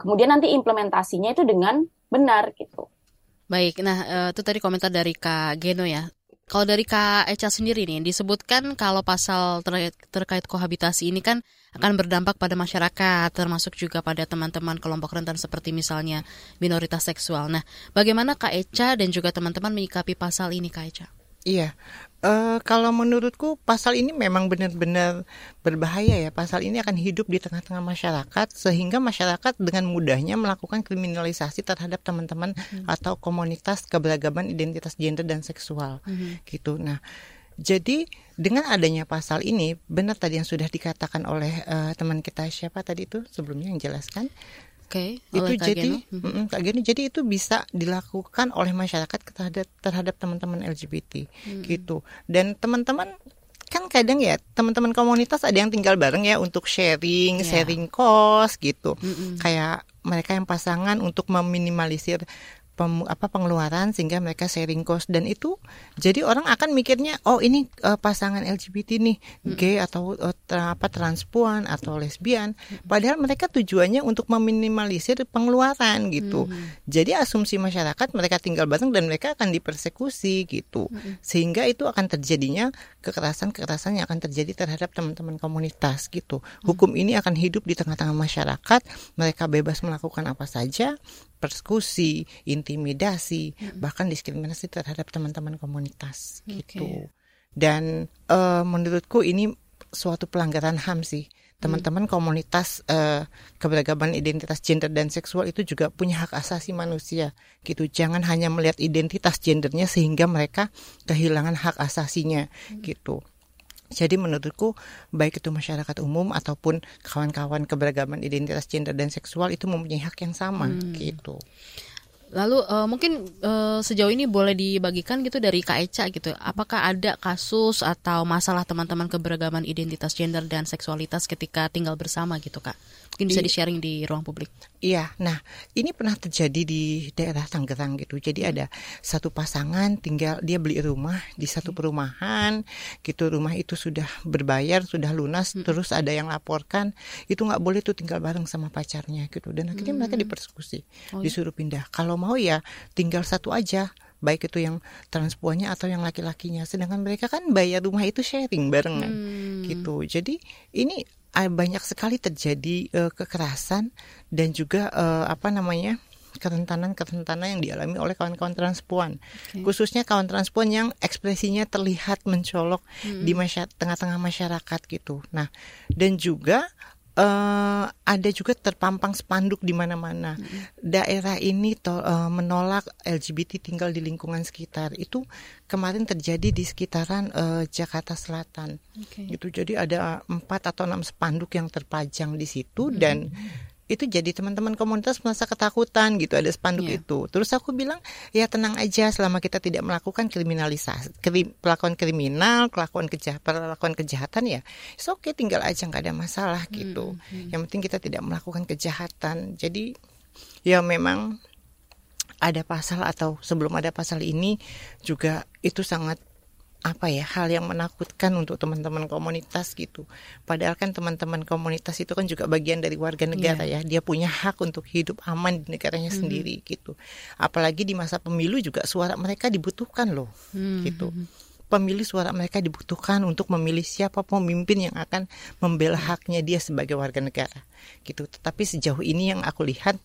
kemudian nanti implementasinya itu dengan benar gitu. Baik, nah itu tadi komentar dari Kak Geno ya. Kalau dari Kak Echa sendiri nih, disebutkan kalau pasal terkait kohabitasi ini kan akan berdampak pada masyarakat, termasuk juga pada teman-teman kelompok rentan seperti misalnya minoritas seksual. Nah, bagaimana Kak Echa dan juga teman-teman menyikapi pasal ini, Kak Echa? Iya, kalau menurutku pasal ini memang benar-benar berbahaya ya. Pasal ini akan hidup di tengah-tengah masyarakat sehingga masyarakat dengan mudahnya melakukan kriminalisasi terhadap teman-teman atau komunitas keberagaman identitas gender dan seksual gitu. Nah, jadi dengan adanya pasal ini, benar tadi yang sudah dikatakan oleh teman kita siapa tadi itu sebelumnya yang jelaskan. Itu jadi Kak Geno, jadi itu bisa dilakukan oleh masyarakat terhadap teman-teman LGBT gitu. Dan teman-teman kan kadang ya teman-teman komunitas ada yang tinggal bareng ya untuk sharing cost gitu. Kayak mereka yang pasangan untuk meminimalisir pengeluaran sehingga mereka sharing cost dan itu jadi orang akan mikirnya ini pasangan LGBT nih, gay atau transpuan atau lesbian, padahal mereka tujuannya untuk meminimalisir pengeluaran gitu. Jadi asumsi masyarakat mereka tinggal bareng dan mereka akan dipersekusi gitu. Sehingga itu akan terjadinya kekerasan yang akan terjadi terhadap teman-teman komunitas gitu. Hukum ini akan hidup di tengah-tengah masyarakat, mereka bebas melakukan apa saja, persekusi, intimidasi, bahkan diskriminasi terhadap teman-teman komunitas gitu. Dan menurutku ini suatu pelanggaran HAM sih. teman-teman komunitas keberagaman identitas gender dan seksual itu juga punya hak asasi manusia gitu. Jangan hanya melihat identitas gendernya sehingga mereka kehilangan hak asasinya gitu. Jadi menurutku baik itu masyarakat umum ataupun kawan-kawan keberagaman identitas gender dan seksual itu mempunyai hak yang sama gitu. Lalu mungkin sejauh ini boleh dibagikan gitu dari Kak Echa gitu. Apakah ada kasus atau masalah teman-teman keberagaman identitas gender dan seksualitas ketika tinggal bersama gitu Kak? Mungkin bisa di-sharing di ruang publik. Iya, nah ini pernah terjadi di daerah Tangerang gitu. Jadi ada satu pasangan tinggal, dia beli rumah di satu perumahan gitu. Rumah itu sudah berbayar, sudah lunas, terus ada yang laporkan itu nggak boleh tuh tinggal bareng sama pacarnya gitu. Dan akhirnya mereka dipersekusi, disuruh pindah. Kalau mau ya tinggal satu aja, baik itu yang transpuannya atau yang laki-lakinya. Sedangkan mereka kan bayar rumah itu sharing barengan gitu. Jadi ini banyak sekali terjadi kekerasan dan juga kerentanan yang dialami oleh kawan-kawan transpuan, khususnya kawan transpuan yang ekspresinya terlihat mencolok di tengah-tengah masyarakat gitu. Nah, dan juga ada juga terpampang spanduk di mana-mana. Daerah ini menolak LGBT tinggal di lingkungan sekitar. Itu kemarin terjadi di sekitaran Jakarta Selatan. Gitu. Jadi ada 4 atau 6 spanduk yang terpajang di situ dan itu jadi teman-teman komunitas merasa ketakutan gitu, ada spanduk itu. Terus aku bilang, ya tenang aja selama kita tidak melakukan kelakuan kejahatan ya it's okay, tinggal aja, nggak ada masalah gitu. Yang penting kita tidak melakukan kejahatan. Jadi ya memang ada pasal atau sebelum ada pasal ini juga itu sangat hal yang menakutkan untuk teman-teman komunitas gitu. Padahal kan teman-teman komunitas itu kan juga bagian dari warga negara ya. Dia punya hak untuk hidup aman di negaranya sendiri gitu. Apalagi di masa pemilu juga suara mereka dibutuhkan loh gitu. Pemilih suara mereka dibutuhkan untuk memilih siapa pemimpin yang akan membela haknya dia sebagai warga negara gitu. Tetapi sejauh ini yang aku lihat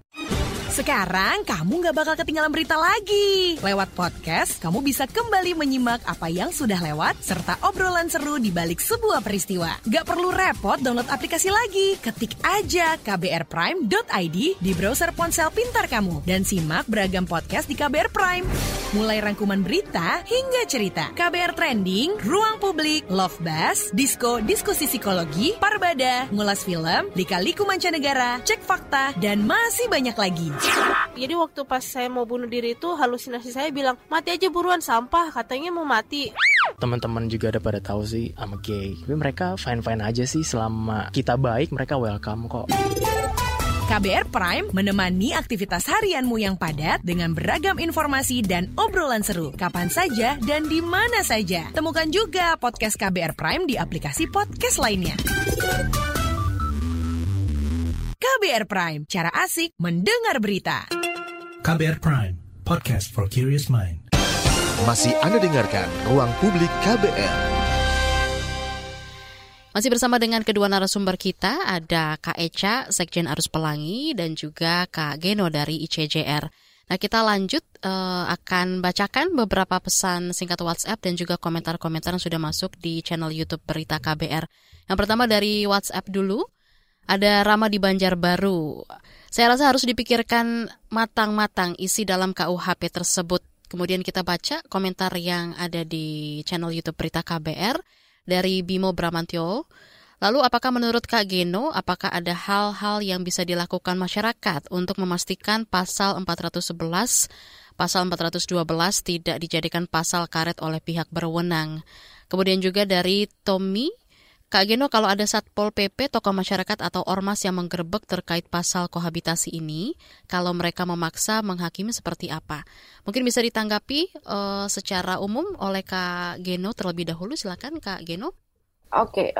Sekarang kamu gak bakal ketinggalan berita lagi. Lewat podcast, kamu bisa kembali menyimak apa yang sudah lewat serta obrolan seru di balik sebuah peristiwa. Gak perlu repot download aplikasi lagi. Ketik aja kbrprime.id di browser ponsel pintar kamu dan simak beragam podcast di KBR Prime. Mulai rangkuman berita hingga cerita. KBR Trending, Ruang Publik, Love Buzz, Disko, Diskusi Psikologi, Parbada, Ngulas Film, Lika-Liku Mancanegara, Cek Fakta, dan masih banyak lagi. Jadi waktu pas saya mau bunuh diri itu halusinasi saya bilang mati aja buruan sampah, katanya mau mati. Teman-teman juga ada pada tahu sih I'm gay, tapi mereka fine-fine aja sih. Selama kita baik mereka welcome kok. KBR Prime menemani aktivitas harianmu yang padat dengan beragam informasi dan obrolan seru kapan saja dan di mana saja. Temukan juga podcast KBR Prime di aplikasi podcast lainnya. KBR Prime, cara asik mendengar berita. KBR Prime, podcast for curious mind. Masih Anda dengarkan Ruang Publik KBR. Masih bersama dengan kedua narasumber kita, ada Kak Echa, Sekjen Arus Pelangi, dan juga Kak Geno dari ICJR. Nah, kita lanjut akan bacakan beberapa pesan singkat WhatsApp dan juga komentar-komentar yang sudah masuk di channel YouTube Berita KBR. Yang pertama dari WhatsApp dulu, ada Rama di Banjarbaru. Saya rasa harus dipikirkan matang-matang isi dalam KUHP tersebut. Kemudian kita baca komentar yang ada di channel YouTube Berita KBR. Dari Bimo Bramantio, lalu apakah menurut Kak Geno, apakah ada hal-hal yang bisa dilakukan masyarakat untuk memastikan pasal 411, pasal 412 tidak dijadikan pasal karet oleh pihak berwenang? Kemudian juga dari Tommy, Kak Geno, kalau ada Satpol PP, tokoh masyarakat atau ormas yang menggerbek terkait pasal kohabitasi ini, kalau mereka memaksa menghakimi seperti apa? Mungkin bisa ditanggapi secara umum oleh Kak Geno terlebih dahulu. Silakan Kak Geno. Oke,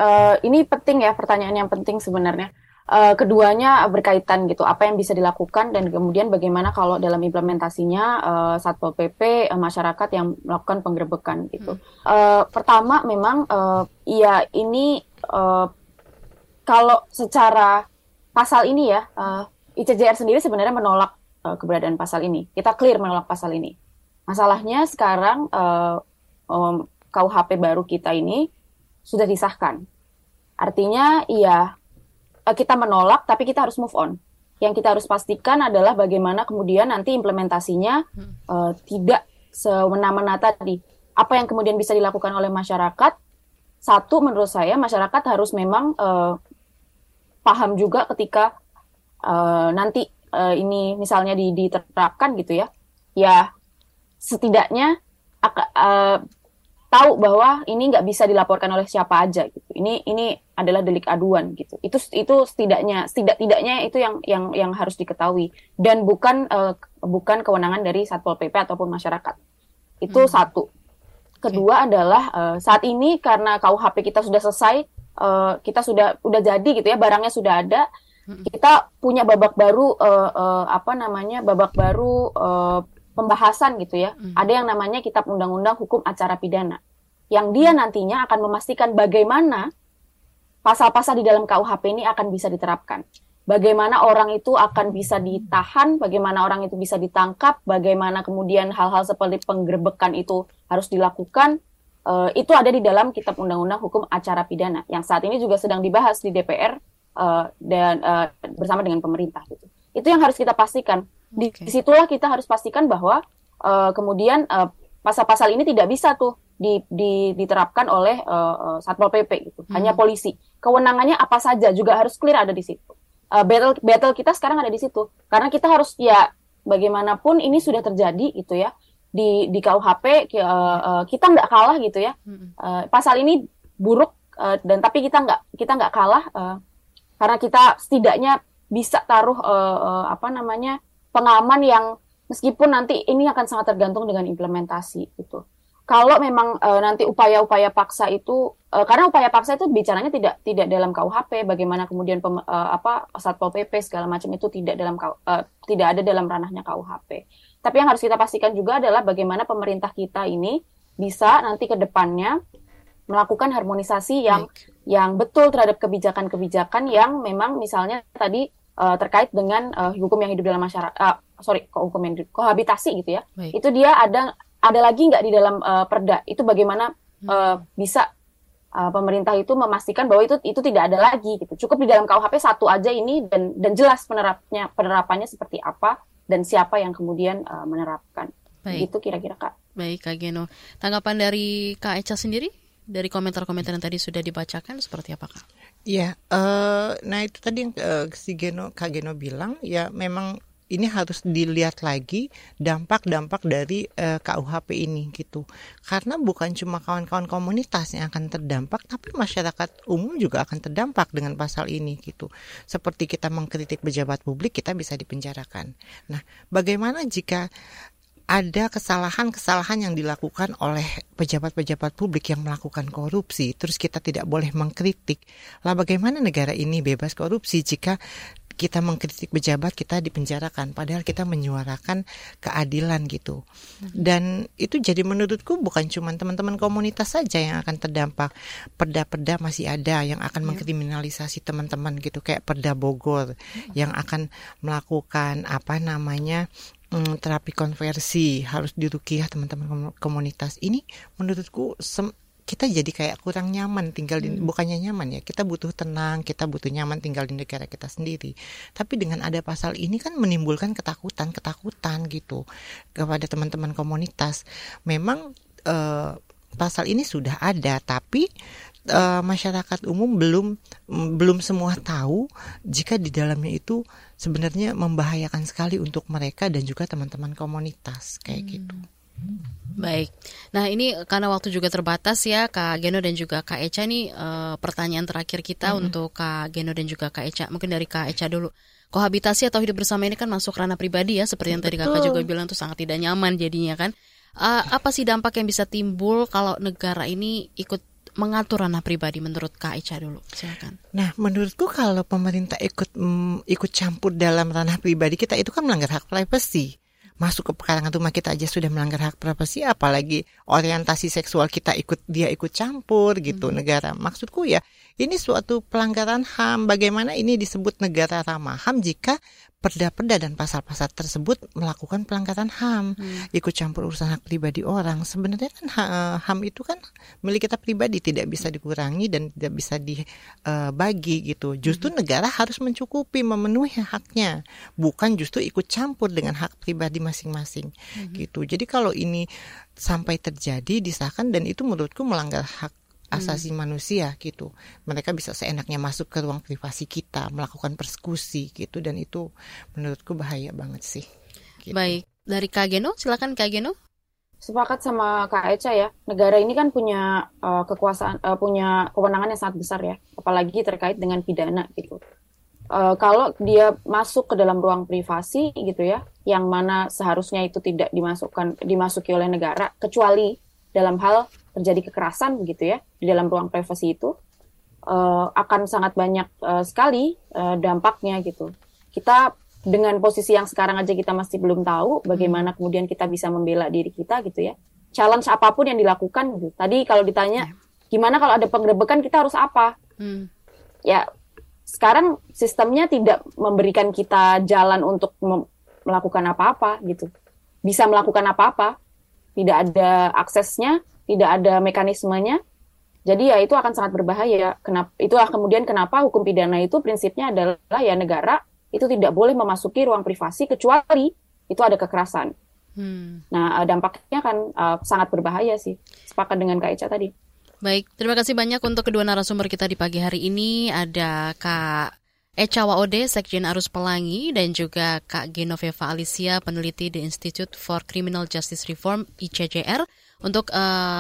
ini penting ya, pertanyaan yang penting sebenarnya. Keduanya berkaitan gitu, apa yang bisa dilakukan dan kemudian bagaimana kalau dalam implementasinya Satpol PP, masyarakat yang melakukan penggerebekan gitu. Pertama memang ya ini kalau secara pasal ini ya, ICJR sendiri sebenarnya menolak keberadaan pasal ini. Kita clear menolak pasal ini. Masalahnya sekarang KUHP baru kita ini sudah disahkan. Artinya iya, kita menolak tapi kita harus move on. Yang kita harus pastikan adalah bagaimana kemudian nanti implementasinya tidak semena-mena tadi. Apa yang kemudian bisa dilakukan oleh masyarakat? Satu, menurut saya masyarakat harus memang paham juga ketika nanti ini misalnya diterapkan gitu ya. Ya setidaknya tahu bahwa ini nggak bisa dilaporkan oleh siapa aja gitu. Ini adalah delik aduan gitu. Itu setidaknya itu yang harus diketahui dan bukan kewenangan dari Satpol PP ataupun masyarakat. Itu satu. Kedua adalah saat ini karena KUHP kita sudah selesai, kita sudah jadi gitu ya, barangnya sudah ada. Kita punya babak baru pembahasan gitu ya. Ada yang namanya Kitab Undang-Undang Hukum Acara Pidana, yang dia nantinya akan memastikan bagaimana pasal-pasal di dalam KUHP ini akan bisa diterapkan. Bagaimana orang itu akan bisa ditahan, bagaimana orang itu bisa ditangkap, bagaimana kemudian hal-hal seperti penggerebekan itu harus dilakukan. Itu ada di dalam Kitab Undang-Undang Hukum Acara Pidana, yang saat ini juga sedang dibahas di DPR dan bersama dengan pemerintah gitu. Itu yang harus kita pastikan. Disitulah kita harus pastikan bahwa kemudian pasal-pasal ini tidak bisa tuh diterapkan oleh Satpol PP gitu. Hanya polisi. Kewenangannya apa saja juga harus clear ada di situ. Battle kita sekarang ada di situ. Karena kita harus ya bagaimanapun ini sudah terjadi gitu ya di KUHP, kita nggak kalah gitu ya. Pasal ini buruk dan tapi kita nggak kalah karena kita setidaknya bisa taruh pengaman yang meskipun nanti ini akan sangat tergantung dengan implementasi gitu. Kalau memang nanti upaya-upaya paksa itu karena upaya paksa itu bicaranya tidak dalam KUHP, bagaimana kemudian Satpol PP segala macam itu tidak ada dalam ranahnya KUHP. Tapi yang harus kita pastikan juga adalah bagaimana pemerintah kita ini bisa nanti ke depannya melakukan harmonisasi yang betul terhadap kebijakan-kebijakan yang memang misalnya tadi terkait dengan hukum yang hidup dalam masyarakat, hukum yang hidup, kohabitasi gitu ya. Itu dia ada lagi nggak di dalam perda? Itu bagaimana bisa pemerintah itu memastikan bahwa itu tidak ada lagi gitu. Cukup di dalam KUHP satu aja ini dan jelas penerapannya seperti apa dan siapa yang kemudian menerapkan. Baik. Itu kira-kira Kak. Baik Kak Geno. Tanggapan dari Kak Echa sendiri? Dari komentar-komentar yang tadi sudah dibacakan seperti apa Kak? Ya, nah itu tadi yang Kak Geno bilang, ya memang ini harus dilihat lagi dampak-dampak dari KUHP ini gitu. Karena bukan cuma kawan-kawan komunitas yang akan terdampak, tapi masyarakat umum juga akan terdampak dengan pasal ini gitu. Seperti kita mengkritik pejabat publik, kita bisa dipenjarakan. Nah, bagaimana jika ada kesalahan-kesalahan yang dilakukan oleh pejabat-pejabat publik yang melakukan korupsi, terus kita tidak boleh mengkritik. Lah bagaimana negara ini bebas korupsi jika kita mengkritik pejabat, kita dipenjarakan. Padahal kita menyuarakan keadilan gitu. Dan itu jadi menurutku bukan cuma teman-teman komunitas saja yang akan terdampak. Perda-perda masih ada yang akan mengkriminalisasi teman-teman gitu. Kayak Perda Bogor yang akan melakukan apa namanya terapi konversi, harus dirukiah teman-teman komunitas. Ini menurutku kita jadi kayak kurang nyaman tinggal di, bukannya nyaman ya, kita butuh tenang, kita butuh nyaman tinggal di negara kita sendiri. Tapi dengan ada pasal ini kan menimbulkan ketakutan gitu kepada teman-teman komunitas. Memang pasal ini sudah ada, tapi masyarakat umum belum semua tahu jika di dalamnya itu sebenarnya membahayakan sekali untuk mereka dan juga teman-teman komunitas kayak gitu. Baik, nah ini karena waktu juga terbatas ya Kak Geno dan juga Kak Echa nih, pertanyaan terakhir kita untuk Kak Geno dan juga Kak Echa. Mungkin dari Kak Echa dulu. Kohabitasi atau hidup bersama ini kan masuk ranah pribadi ya, seperti yang tadi Kakak juga bilang tuh sangat tidak nyaman jadinya kan. Apa sih dampak yang bisa timbul kalau negara ini ikut mengatur ranah pribadi menurut Kak Echa dulu? Silakan. Nah menurutku kalau pemerintah ikut campur dalam ranah pribadi kita itu kan melanggar hak privasi. Masuk ke pekarangan rumah kita aja sudah melanggar hak privasi, apalagi orientasi seksual kita dia ikut campur gitu negara. Maksudku ya, ini suatu pelanggaran HAM. Bagaimana ini disebut negara ramah HAM jika perda-perda dan pasal-pasal tersebut melakukan pelanggaran HAM, ikut campur urusan hak pribadi orang. Sebenarnya kan HAM itu kan milik kita pribadi, tidak bisa dikurangi dan tidak bisa dibagi gitu. Justru negara harus mencukupi, memenuhi haknya, bukan justru ikut campur dengan hak pribadi masing-masing gitu. Jadi kalau ini sampai terjadi disahkan, dan itu menurutku melanggar hak asasi manusia gitu. Mereka bisa seenaknya masuk ke ruang privasi kita, melakukan persekusi gitu, dan itu menurutku bahaya banget sih gitu. Baik, dari Kak Geno, silakan Kak Geno. Sepakat sama Kak Echa ya. Negara ini kan punya kekuasaan, punya kewenangan yang sangat besar ya, apalagi terkait dengan pidana gitu. Kalau dia masuk ke dalam ruang privasi gitu ya, yang mana seharusnya itu tidak dimasuki oleh negara, kecuali dalam hal terjadi kekerasan begitu ya di dalam ruang privasi itu, akan sangat banyak sekali dampaknya gitu. Kita dengan posisi yang sekarang aja kita masih belum tahu bagaimana kemudian kita bisa membela diri kita gitu ya. Challenge apapun yang dilakukan gitu. Tadi kalau ditanya gimana kalau ada penggerebekan kita harus apa? Ya sekarang sistemnya tidak memberikan kita jalan untuk melakukan apa-apa gitu. Bisa melakukan apa-apa, tidak ada aksesnya, tidak ada mekanismenya. Jadi ya itu akan sangat berbahaya. Kemudian kenapa hukum pidana itu prinsipnya adalah ya negara itu tidak boleh memasuki ruang privasi kecuali itu ada kekerasan. Nah dampaknya kan sangat berbahaya sih. Sepakat dengan Kak Echa tadi. Baik, terima kasih banyak untuk kedua narasumber kita di pagi hari ini. Ada Kak Echa Waode, Sekjen Arus Pelangi, dan juga Kak Genoveva Alicia, peneliti di Institute for Criminal Justice Reform, ICJR. Untuk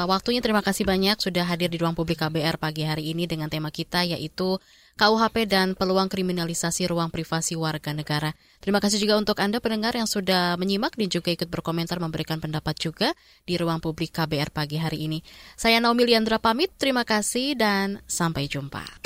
waktunya terima kasih banyak sudah hadir di Ruang Publik KBR pagi hari ini dengan tema kita yaitu KUHP dan peluang kriminalisasi ruang privasi warga negara. Terima kasih juga untuk Anda pendengar yang sudah menyimak dan juga ikut berkomentar memberikan pendapat juga di Ruang Publik KBR pagi hari ini. Saya Naomi Liandra pamit, terima kasih dan sampai jumpa.